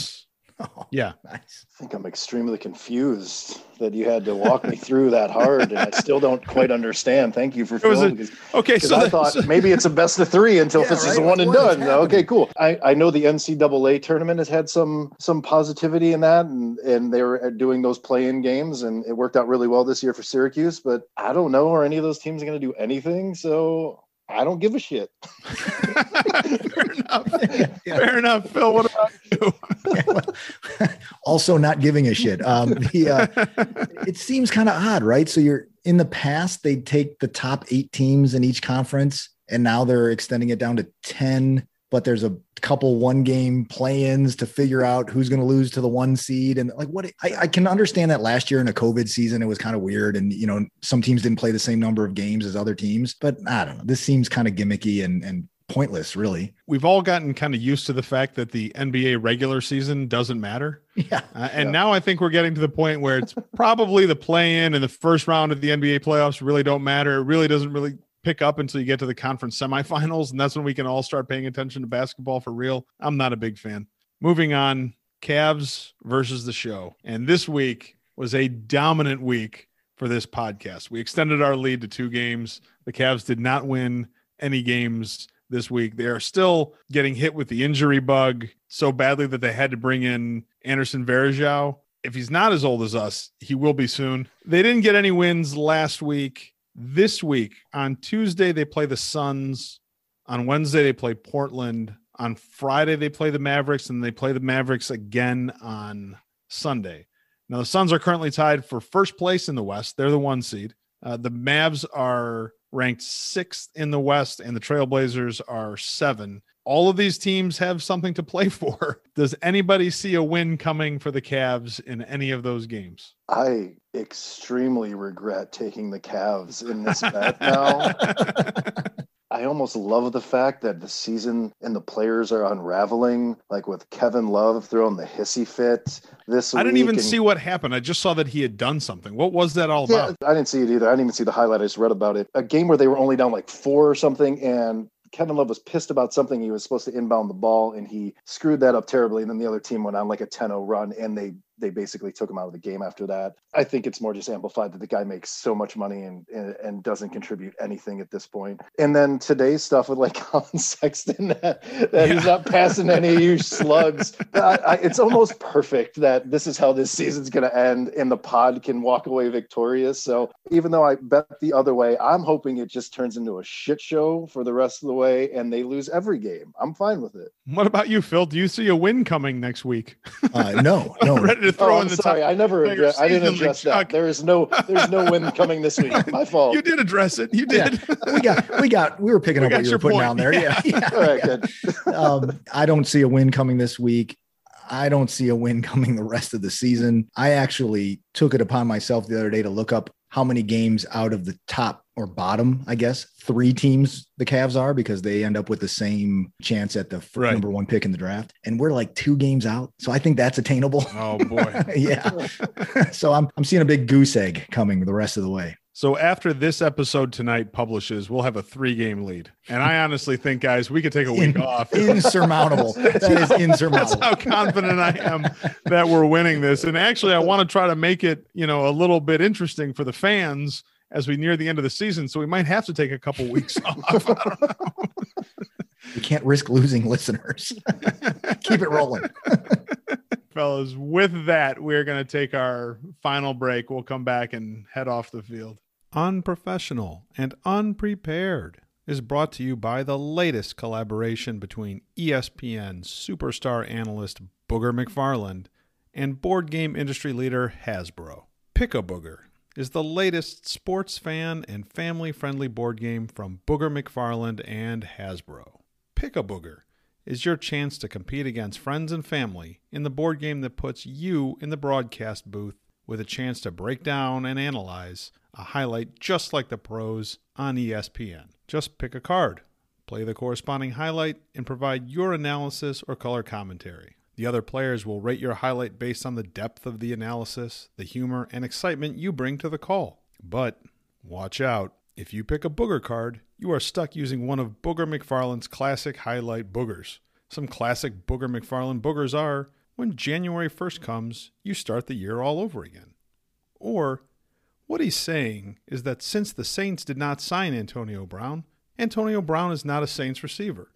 Oh, yeah. Nice. I think I'm extremely confused that you had to walk me through that hard, and I still don't quite understand. Thank you for filming. Okay, so I thought maybe it's a best of 3 until this is a 1 and done. Okay, cool. I know the NCAA tournament has had some positivity in that, and they were doing those play-in games, and it worked out really well this year for Syracuse, but I don't know, are any of those teams going to do anything? So I don't give a shit. Fair enough. Yeah. Fair enough, Phil. What about you? Also not giving a shit. It seems kind of odd, right? So in the past, they'd take the top 8 teams in each conference, and now they're extending it down to 10, but there's a couple 1-game play-ins to figure out who's going to lose to the 1 seed. And I can understand that last year in a COVID season, it was kind of weird. And, you know, some teams didn't play the same number of games as other teams, but I don't know. This seems kind of gimmicky and pointless, really. We've all gotten kind of used to the fact that the NBA regular season doesn't matter. Yeah. Now I think we're getting to the point where it's probably the play-in and the first round of the NBA playoffs really don't matter. It really doesn't really pick up until you get to the conference semifinals, and that's when we can all start paying attention to basketball for real. I'm not a big fan. Moving on, Cavs versus the show. And this week was a dominant week for this podcast. We extended our lead to 2 games. The Cavs did not win any games this week. They are still getting hit with the injury bug so badly that they had to bring in Anderson Varejao if he's not as old as us, he will be soon. They didn't get any wins last week. This week, on Tuesday, they play the Suns. On Wednesday, they play Portland. On Friday, they play the Mavericks, and they play the Mavericks again on Sunday. Now, the Suns are currently tied for first place in the West. They're the one seed. The Mavs are ranked 6th in the West, and the Trailblazers are 7. All of these teams have something to play for. Does anybody see a win coming for the Cavs in any of those games? I extremely regret taking the Cavs in this bet now. I almost love the fact that the season and the players are unraveling, like with Kevin Love throwing the hissy fit this week. I didn't even see what happened. I just saw that he had done something. What was that all about? I didn't see it either. I didn't even see the highlight. I just read about it. A game where they were only down like 4 or something, and Kevin Love was pissed about something. He was supposed to inbound the ball, and he screwed that up terribly. And then the other team went on like a 10-0 run, and they basically took him out of the game after that. I think it's more just amplified that the guy makes so much money and doesn't contribute anything at this point. And then today's stuff with like Colin Sexton, that he's not passing any huge slugs. It's almost perfect that this is how this season's going to end and the pod can walk away victorious. So even though I bet the other way, I'm hoping it just turns into a shit show for the rest of the way and they lose every game. I'm fine with it. What about you, Phil? Do you see a win coming next week? No. I didn't address that. There's no win coming this week. My fault. You did address it. You did. Yeah. We were picking up what you were putting down there. Yeah. All right, good. I don't see a win coming this week. I don't see a win coming the rest of the season. I actually took it upon myself the other day to look up how many games out of the top or bottom, I guess, 3 teams the Cavs are, because they end up with the same chance at the number 1 pick in the draft. And we're like 2 games out. So I think that's attainable. Oh, boy. Yeah. So I'm seeing a big goose egg coming the rest of the way. So after this episode tonight publishes, we'll have a 3-game lead. And I honestly think, guys, we could take a week off. Insurmountable. That is insurmountable. That's how confident I am that we're winning this. And actually, I want to try to make it, a little bit interesting for the fans as we near the end of the season. So we might have to take a couple weeks off. I don't know. We can't risk losing listeners. Keep it rolling. Fellas, with that, we're going to take our final break. We'll come back and head off the field. Unprofessional and Unprepared is brought to you by the latest collaboration between ESPN superstar analyst Booger McFarland and board game industry leader Hasbro. Pick-a-Booger is the latest sports fan and family-friendly board game from Booger McFarland and Hasbro. Pick-a-Booger is your chance to compete against friends and family in the board game that puts you in the broadcast booth with a chance to break down and analyze a highlight just like the pros on ESPN. Just pick a card, play the corresponding highlight, and provide your analysis or color commentary. The other players will rate your highlight based on the depth of the analysis, the humor, and excitement you bring to the call. But watch out. If you pick a Booger card, you are stuck using one of Booger McFarland's classic highlight boogers. Some classic Booger McFarland boogers are, when January 1st comes, you start the year all over again. Or, what he's saying is that since the Saints did not sign Antonio Brown, Antonio Brown is not a Saints receiver.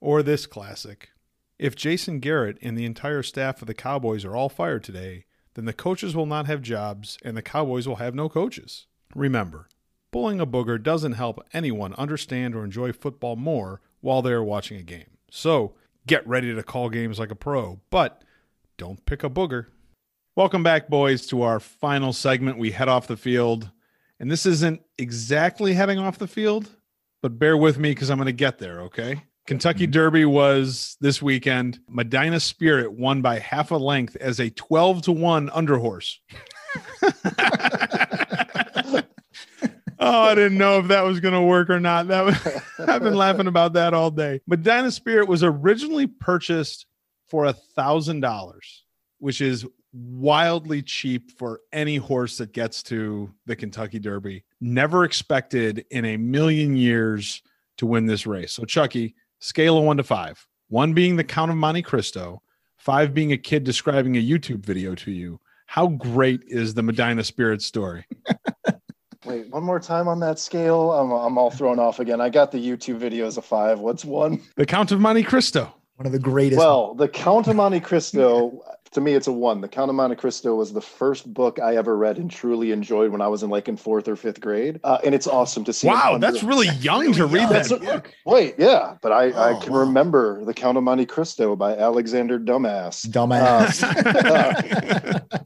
Or this classic, if Jason Garrett and the entire staff of the Cowboys are all fired today, then the coaches will not have jobs and the Cowboys will have no coaches. Remember, pulling a booger doesn't help anyone understand or enjoy football more while they are watching a game. So get ready to call games like a pro, but don't pick a booger. Welcome back, boys, to our final segment. We head off the field, and this isn't exactly heading off the field, but bear with me because I'm going to get there, okay? Kentucky Derby was this weekend. Medina Spirit won by half a length as a 12-1 underhorse. Oh, I didn't know if that was going to work or not. I've been laughing about that all day. Medina Spirit was originally purchased for $1,000, which is wildly cheap for any horse that gets to the Kentucky Derby. Never expected in a million years to win this race. So, Chucky, scale of 1 to 5. 1 being the Count of Monte Cristo, 5 being a kid describing a YouTube video to you. How great is the Medina Spirit story? Wait, one more time on that scale. I'm all thrown off again. I got the YouTube video as a 5. What's 1? The Count of Monte Cristo. One of the greatest. Well, the Count of Monte Cristo To me, it's a one. The Count of Monte Cristo was the first book I ever read and truly enjoyed when I was in like in fourth or fifth grade. And it's awesome to see. Wow, that's really young to read that book. Wait, yeah. But I can remember The Count of Monte Cristo by Alexander Dumas.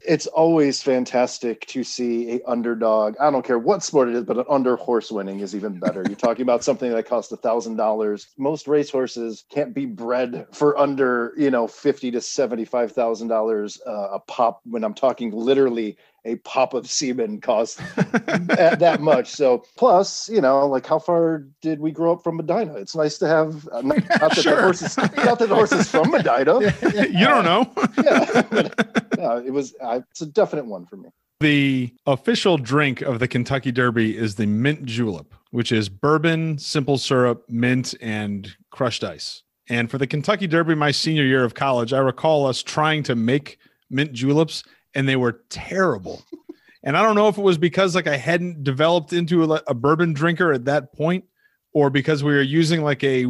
It's always fantastic to see a underdog. I don't care what sport it is, but an under horse winning is even better. You're talking about something that costs $1,000. Most racehorses can't be bred for under, you know, $50,000 to $75,000 a pop, when I'm talking literally a pop of semen costs that much. So plus, you know, like how far did we grow up from Medina? It's nice to have, not that the horse is from Medina. You don't know. Yeah, but, it's a definite one for me. The official drink of the Kentucky Derby is the mint julep, which is bourbon, simple syrup, mint, and crushed ice. And for the Kentucky Derby, my senior year of college, I recall us trying to make mint juleps and they were terrible. And I don't know if it was because like I hadn't developed into a bourbon drinker at that point, or because we were using like a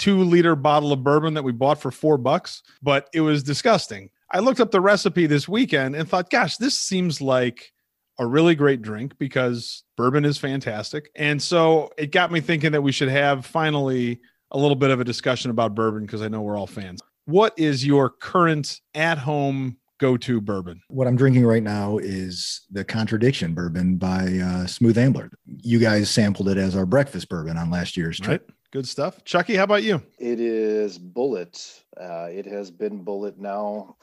2-liter bottle of bourbon that we bought for $4, but it was disgusting. I looked up the recipe this weekend and thought, gosh, this seems like a really great drink because bourbon is fantastic. And so it got me thinking that we should have finally a little bit of a discussion about bourbon, because I know we're all fans. What is your current at-home go-to bourbon? What I'm drinking right now is the Contradiction bourbon by Smooth Ambler. You guys sampled it as our breakfast bourbon on last year's trip. Right. Good stuff. Chucky, how about you? It is Bullet. It has been Bullet now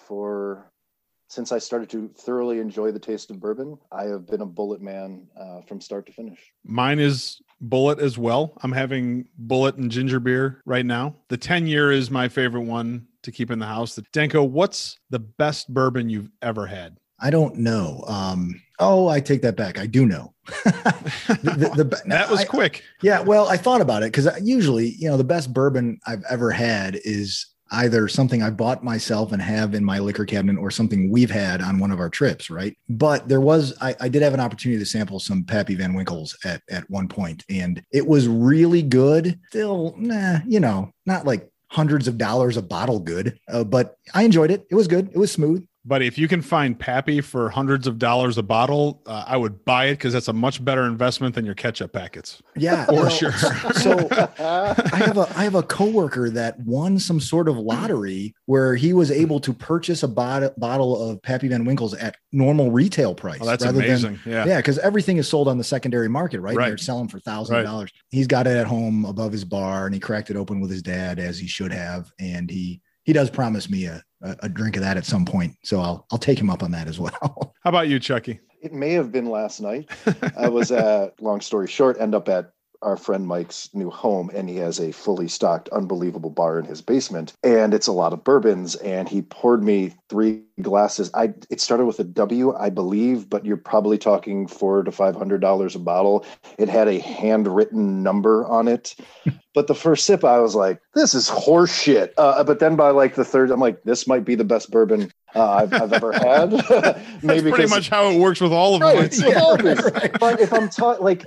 since I started to thoroughly enjoy the taste of bourbon. I have been a Bullet man from start to finish. Mine is Bullet as well. I'm having Bullet and ginger beer right now. The 10-year is my favorite one to keep in the house. Denko, what's the best bourbon you've ever had? I don't know. I take that back. I do know. That was quick. Yeah. Well, I thought about it because usually, you know, the best bourbon I've ever had is either something I bought myself and have in my liquor cabinet or something we've had on one of our trips, right? But I did have an opportunity to sample some Pappy Van Winkle's at one point, and it was really good. Still, not like hundreds of dollars a bottle good, but I enjoyed it. It was good. It was smooth. But if you can find Pappy for hundreds of dollars a bottle, I would buy it because that's a much better investment than your ketchup packets. Yeah, sure. So I have a coworker that won some sort of lottery where he was able to purchase a bottle of Pappy Van Winkle's at normal retail price. Oh, that's amazing. Yeah, because everything is sold on the secondary market, right? They're selling for $1,000. He's got it at home above his bar, and he cracked it open with his dad, as he should have, and he does promise me a drink of that at some point. So I'll take him up on that as well. How about you, Chucky? It may have been last night. I was long story short, end up at our friend Mike's new home, and he has a fully stocked, unbelievable bar in his basement. And it's a lot of bourbons. And he poured me 3 glasses. It started with a W, I believe, but you're probably talking $400 to $500 a bottle. It had a handwritten number on it. But the first sip, I was like, this is horseshit. But then by like the third, I'm like, this might be the best bourbon I've ever had. That's pretty much how it works with all of us. But if I'm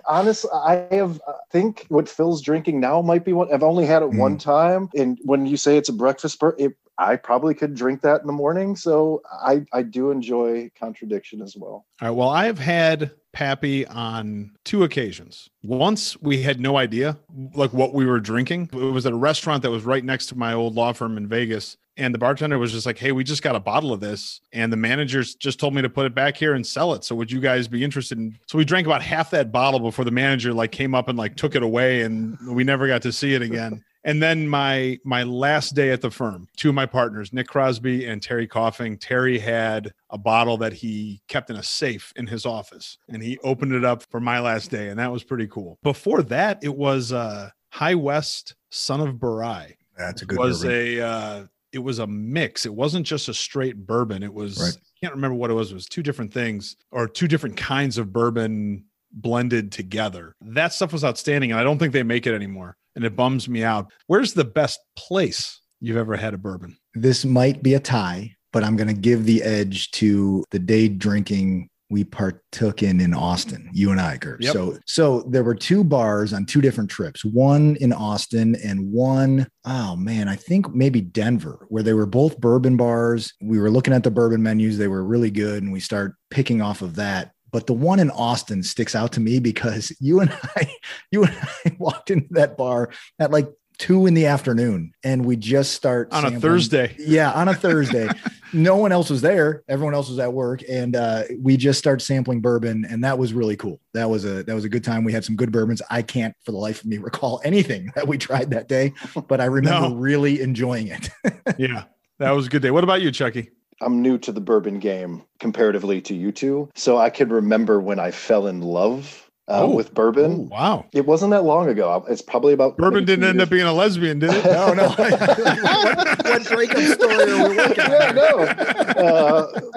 honestly, I think what Phil's drinking now might be one. I've only had it one time. And when you say it's a breakfast bourbon, I probably could drink that in the morning. So I do enjoy Contradiction as well. All right. Well, I have had Pappy on 2 occasions. Once we had no idea like what we were drinking. It was at a restaurant that was right next to my old law firm in Vegas. And the bartender was just like, hey, we just got a bottle of this. And the managers just told me to put it back here and sell it. So would you guys be interested in? So we drank about half that bottle before the manager came up and took it away. And we never got to see it again. And then my last day at the firm, 2 of my partners, Nick Crosby and Terry Coffing, Terry had a bottle that he kept in a safe in his office, and he opened it up for my last day. And that was pretty cool. Before that, it was High West Son of Barai. That's a good one. It was a mix. It wasn't just a straight bourbon. It was, I can't remember what it was. It was 2 different things, or 2 different kinds of bourbon blended together. That stuff was outstanding. And I don't think they make it anymore. And it bums me out. Where's the best place you've ever had a bourbon? This might be a tie, but I'm going to give the edge to the day drinking we partook in Austin, you and I, Gerb. Yep. So there were two bars on two different trips, one in Austin and one, oh man, I think maybe Denver, where they were both bourbon bars. We were looking at the bourbon menus. They were really good. And we start picking off of that. But the one in Austin sticks out to me because you and I walked into that bar at like 2 p.m. and we just start on sampling. A Thursday. Yeah. On a Thursday. No one else was there. Everyone else was at work. And we just started sampling bourbon. And that was really cool. That was a good time. We had some good bourbons. I can't for the life of me recall anything that we tried that day, but I remember really enjoying it. Yeah, that was a good day. What about you, Chucky? I'm new to the bourbon game comparatively to you two. So I can remember when I fell in love with bourbon. Oh, wow. It wasn't that long ago. It's probably about... Bourbon didn't end up being a lesbian, did it? No. What breakup story are we looking at?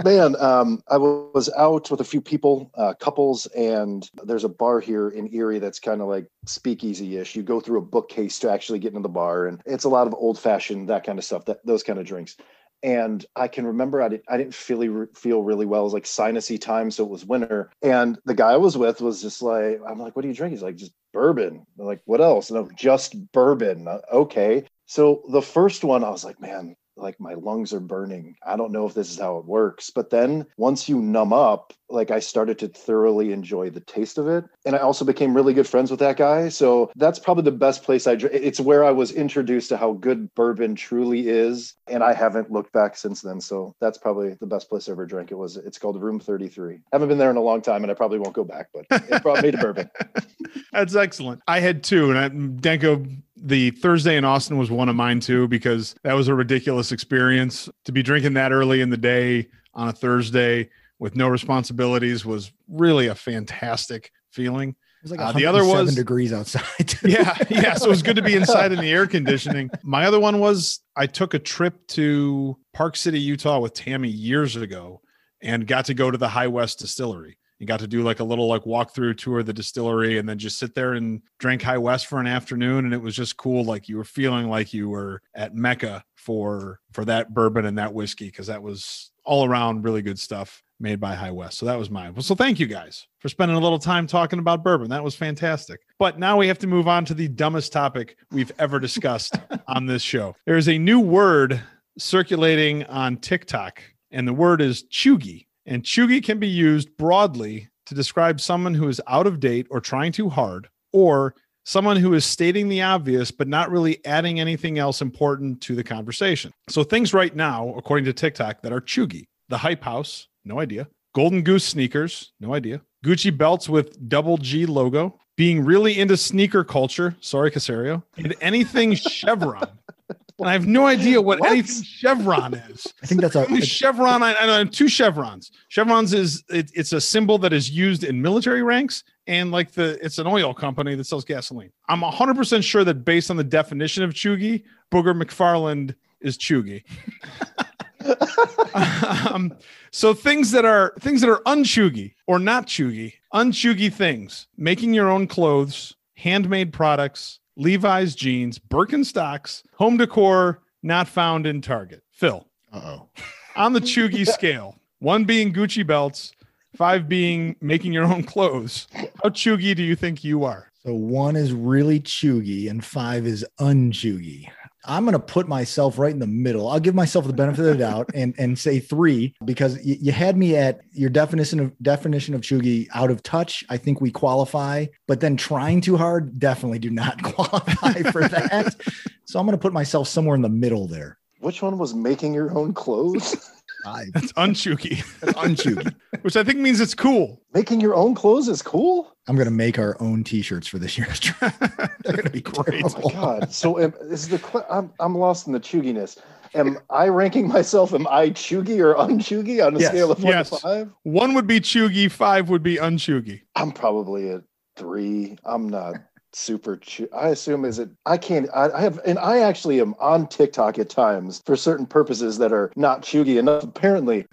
Yeah, no. I was out with a few people, couples, and there's a bar here in Erie that's kind of like speakeasy-ish. You go through a bookcase to actually get into the bar, and it's a lot of old-fashioned, that kind of stuff, those kind of drinks. And I can remember I didn't feel really well. It was like sinusy time, so it was winter. And the guy I was with was just like, I'm like, what do you drink? He's like, just bourbon. I'm like, what else? And I'm just bourbon. Okay. So the first one, I was like, man, like my lungs are burning. I don't know if this is how it works. But then once you numb up, like I started to thoroughly enjoy the taste of it. And I also became really good friends with that guy. So that's probably the best place it's where I was introduced to how good bourbon truly is. And I haven't looked back since then. So that's probably the best place I ever drank. It's called Room 33. I haven't been there in a long time and I probably won't go back, but it brought me to bourbon. That's excellent. I had two, and Denko, the Thursday in Austin was one of mine too, because that was a ridiculous experience to be drinking that early in the day on a Thursday with no responsibilities was really a fantastic feeling. It was like 107 degrees outside. Too. Yeah. So it was good to be inside in the air conditioning. My other one was I took a trip to Park City, Utah with Tammy years ago and got to go to the High West Distillery. You got to do like a little like walkthrough tour of the distillery and then just sit there and drink High West for an afternoon. And it was just cool. Like you were feeling like you were at Mecca for that bourbon and that whiskey, because that was all around really good stuff made by High West. So that was mine. So thank you guys for spending a little time talking about bourbon. That was fantastic. But now we have to move on to the dumbest topic we've ever discussed on this show. There is a new word circulating on TikTok, and the word is chuggy. And chuggy can be used broadly to describe someone who is out of date or trying too hard, or someone who is stating the obvious, but not really adding anything else important to the conversation. So things right now, according to TikTok, that are chuggy: the Hype House, no idea; Golden Goose sneakers, no idea; Gucci belts with double G logo; being really into sneaker culture, sorry, Casario; and anything Chevron. And I have no idea what anything Chevron is. I think that's a Chevron. I know two Chevrons. Chevrons is it's a symbol that is used in military ranks, and it's an oil company that sells gasoline. I'm 100% sure that based on the definition of chuggy, Booger McFarland is chuggy. So things that are unchuggy or not chuggy, unchuggy things: making your own clothes, handmade products, Levi's jeans, Birkenstocks, home decor not found in Target. Phil. Uh-oh. On the chuggy scale, 1 being Gucci belts, 5 being making your own clothes, how chuggy do you think you are? So 1 is really chuggy and 5 is unchuggy. I'm going to put myself right in the middle. I'll give myself the benefit of the doubt and say 3, because you had me at your definition of chuggy, out of touch. I think we qualify, but then trying too hard, definitely do not qualify for that. So I'm going to put myself somewhere in the middle there. Which one was making your own clothes? 5. That's unchuggy. That's unchuggy. Which I think means it's cool. Making your own clothes is cool. I'm going to make our own t-shirts for this year's draft. They're going to be great. Oh my God. So I'm lost in the chugginess. Am I ranking myself? Am I chuggy or unchuggy on a scale of 1 to 5? 1 would be chuggy. 5 would be unchuggy. I'm probably at 3. I'm not super I assume is it I can't I have and I actually am on TikTok at times for certain purposes that are not chuggy enough, apparently.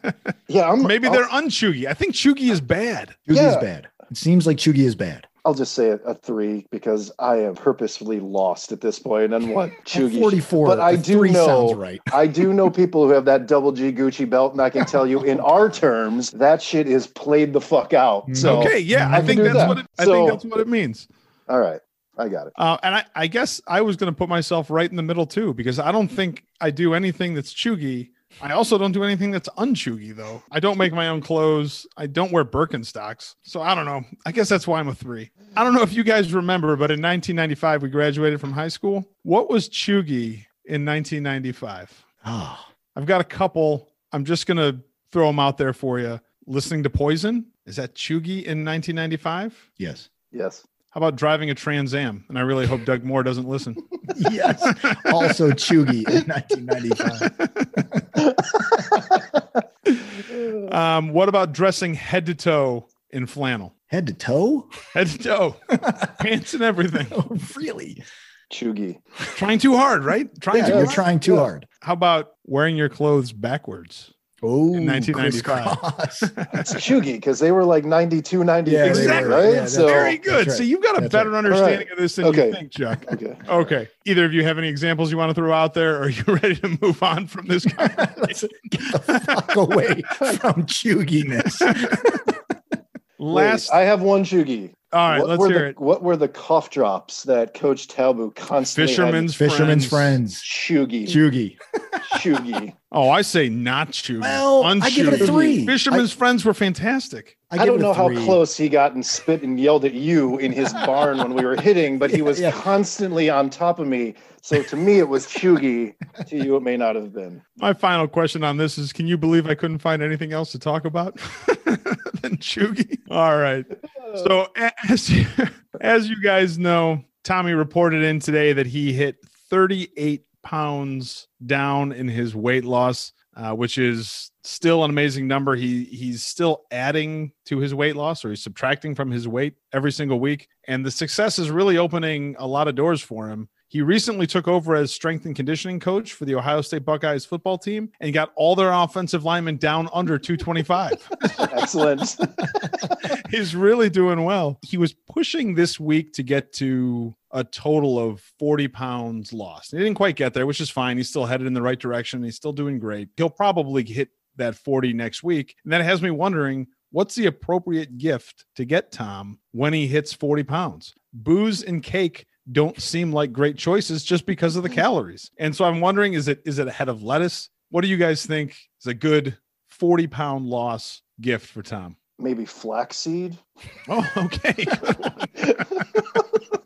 Yeah, maybe they're unchuggy. I think chuggy is bad. It seems like chuggy is bad. I'll just say a 3 because I am purposefully lost at this point and what Chugi. 44, but I do know, right. I do know people who have that double G Gucci belt, and I can tell you in our terms that shit is played the fuck out. So okay, yeah, I think that's what it means. All right, I got it. And I guess I was going to put myself right in the middle too because I don't think I do anything that's Chugi. I also don't do anything that's unchuggy, though. I don't make my own clothes. I don't wear Birkenstocks. So I don't know. I guess that's why I'm a 3. I don't know if you guys remember, but in 1995, we graduated from high school. What was chuggy in 1995? Oh. I've got a couple. I'm just going to throw them out there for you. Listening to Poison. Is that chuggy in 1995? Yes. Yes. How about driving a Trans Am? And I really hope Doug Moore doesn't listen. Yes. Also chuggy in 1995. What about dressing head to toe in flannel? Head to toe? Head to toe. Pants and everything. Oh, really? Chuggy. Trying too hard, right? Trying too hard. How about wearing your clothes backwards? Oh, in 1995. That's chuggy because they were like 92, 93. Yeah, exactly. Right? Yeah, so, very good. Right. So you've got a better understanding of this than you think, Chuck. Okay. Either of you have any examples you want to throw out there, or are you ready to move on from this conversation? Let's get the fuck away from chugginess. Wait, I have one chuggy. All right, let's hear it. What were the cough drops that Coach Talbot constantly Fisherman's Friends. Chuggy. Oh, I say not chuggy. Well, I give it a 3. Fisherman's Friends were fantastic. I don't know how close he got and spit and yelled at you in his barn when we were hitting, but he was constantly on top of me. So to me, it was chuggy. To you, it may not have been. My final question on this is, can you believe I couldn't find anything else to talk about than chuggy? All right. So as you guys know, Tommy reported in today that he hit 38 pounds down in his weight loss, which is still an amazing number. He's still adding to his weight loss, or he's subtracting from his weight every single week. And the success is really opening a lot of doors for him. He recently took over as strength and conditioning coach for the Ohio State Buckeyes football team and got all their offensive linemen down under 225. Excellent. He's really doing well. He was pushing this week to get to a total of 40 pounds lost. He didn't quite get there, which is fine. He's still headed in the right direction. He's still doing great. He'll probably hit that 40 next week. And that has me wondering, what's the appropriate gift to get Tom when he hits 40 pounds? Booze and cake don't seem like great choices just because of the calories. And so I'm wondering, is it a head of lettuce? What do you guys think is a good 40 pound loss gift for Tom? Maybe flaxseed. Oh, okay.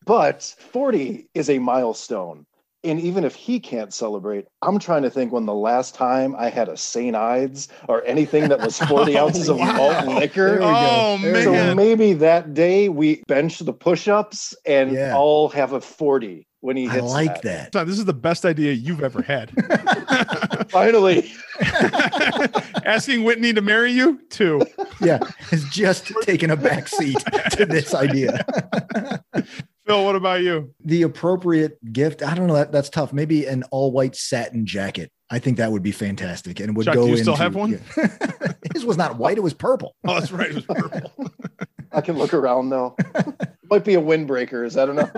But 40 is a milestone. And even if he can't celebrate, I'm trying to think when the last time I had a St. Ides or anything that was 40 ounces of malt liquor. Oh, man. So maybe that day we bench the push-ups and all have a 40 when he hits that. I like that. Tom, this is the best idea you've ever had. Finally. Asking Whitney to marry you, too. Yeah, has just taken a back seat to this idea. Phil, what about you? The appropriate gift? I don't know. That's tough. Maybe an all-white satin jacket. I think that would be fantastic. And it would go into... Chuck, do you still have one? Yeah. His was not white. It was purple. Oh, that's right. It was purple. I can look around, though. Might be a windbreaker. I don't know.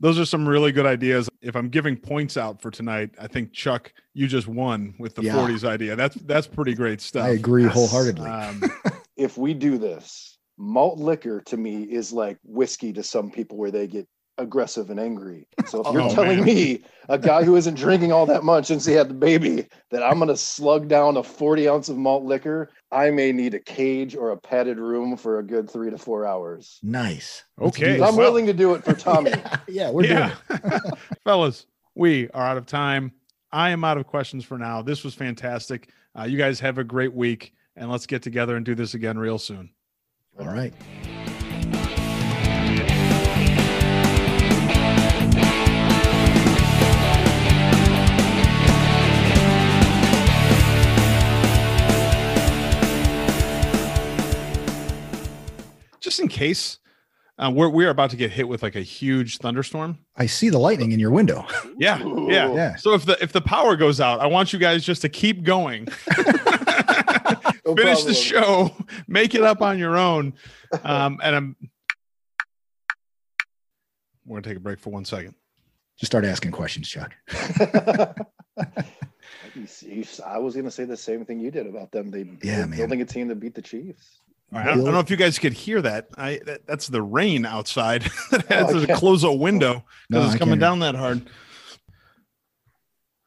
Those are some really good ideas. If I'm giving points out for tonight, I think, Chuck, you just won with the 40s idea. That's pretty great stuff. I agree wholeheartedly. If we do this, malt liquor to me is like whiskey to some people where they get aggressive and angry. So if you're telling me a guy who isn't drinking all that much since he had the baby that I'm going to slug down a 40 ounce of malt liquor, I may need a cage or a padded room for a good 3 to 4 hours. Nice. Okay. I'm willing to do it for Tommy. We're doing it. Fellas, we are out of time. I am out of questions for now. This was fantastic. You guys have a great week, and let's get together and do this again real soon. All right. Just in case, we're about to get hit with like a huge thunderstorm. I see the lightning in your window. Yeah. So if the power goes out, I want you guys just to keep going. No problem. Finish the show, make it up on your own. And I'm We're going to take a break for 1 second. Just start asking questions, Chuck. I was going to say the same thing you did about them. They're building a team to beat the Chiefs. All right, I don't know if you guys could hear that. That's the rain outside. I had to close a window because it's coming down that hard.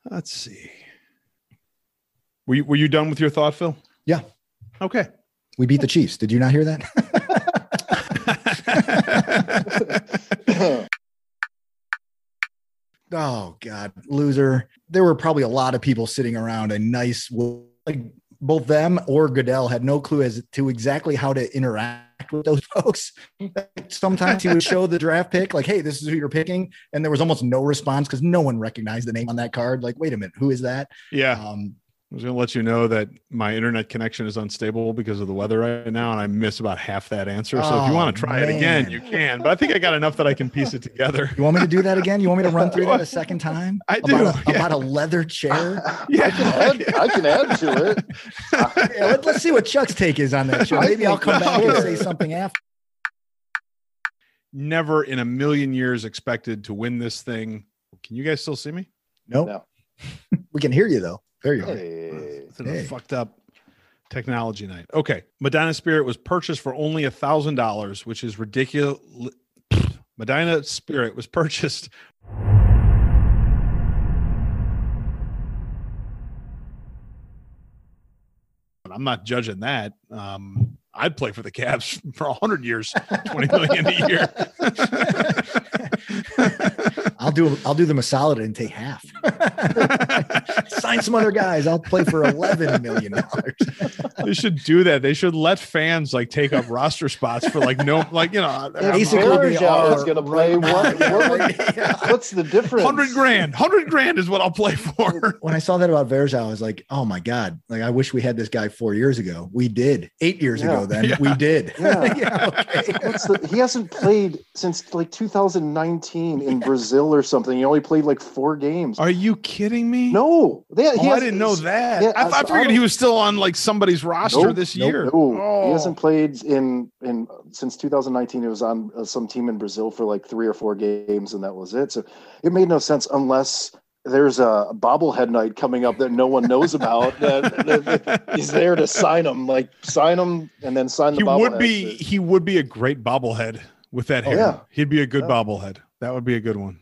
Let's see. Were you done with your thought, Phil? Yeah. Okay. We beat the Chiefs. Did you not hear that? Oh, God, loser. There were probably a lot of people sitting around a nice, like both them or Goodell had no clue as to exactly how to interact with those folks. Sometimes he would show the draft pick like, hey, this is who you're picking. And there was almost no response because no one recognized the name on that card. Like, wait a minute, who is that? Yeah. I was going to let you know that my internet connection is unstable because of the weather right now, and I miss about half that answer. So if you want to try it again, you can. But I think I got enough that I can piece it together. You want me to do that again? You want me to run through that a second time? I do. About a leather chair? Yeah. I can add to it. Let's see what Chuck's take is on that show. Maybe I'll come back and say something after. Never in a million years expected to win this thing. Can you guys still see me? Nope. No. We can hear you, though. There you go. It's a fucked up technology night. Okay. Medina Spirit was purchased for only $1,000, which is ridiculous. Medina Spirit was purchased. I'm not judging that. I'd play for the Cavs for 100 years, $20 million a year. I'll do them a solid and take half. Sign some other guys. I'll play for $11 million. They should do that. They should let fans like take up roster spots for like no, like you know. Basically, is going to play what's the difference? $100,000 is what I'll play for. When I saw that about Verjao, I was like, oh my god! Like I wish we had this guy 4 years ago. We did 8 years ago. Then we did. Yeah. He hasn't played since like 2019 in Brazil or something. He only played like 4 games. Are you kidding me? No. I didn't know that. Yeah, I figured he was still on like somebody's roster this year. No. He hasn't played in since 2019. He was on some team in Brazil for like 3 or 4 games, and that was it. So it made no sense unless there's a bobblehead night coming up that no one knows about. He's there to sign him, and then sign the bobblehead. He would be a great bobblehead with that hair. Yeah. He'd be a good bobblehead. That would be a good one.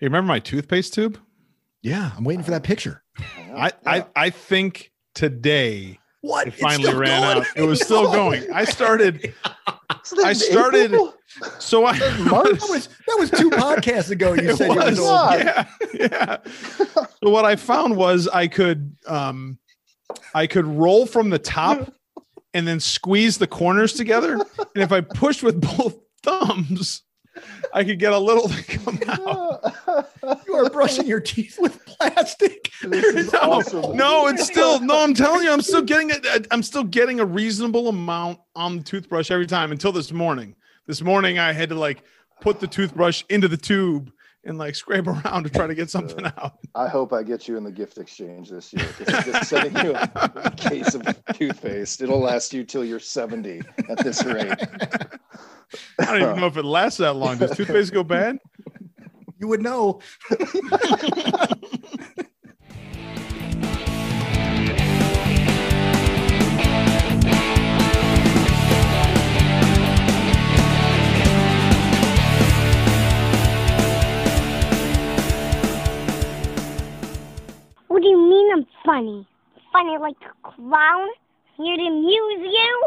Hey, remember my toothpaste tube? Yeah, I'm waiting for that picture. I think today it finally ran out. It was still going. I started. So I that was 2 podcasts ago. You said it was old. Yeah. So what I found was I could roll from the top and then squeeze the corners together, and if I pushed with both thumbs, I could get a little to come out. You are brushing your teeth with plastic. Awesome. No, it's still no. I'm telling you, I'm still getting a reasonable amount on the toothbrush every time until this morning. This morning, I had to like put the toothbrush into the tube and like scrape around to try to get something out. I hope I get you in the gift exchange this year. Just sending you a case of toothpaste. It'll last you till you're 70 at this rate. I don't even know if it lasts that long. Does toothpaste go bad? You would know. What do you mean I'm funny? Funny like a clown? Here to amuse you?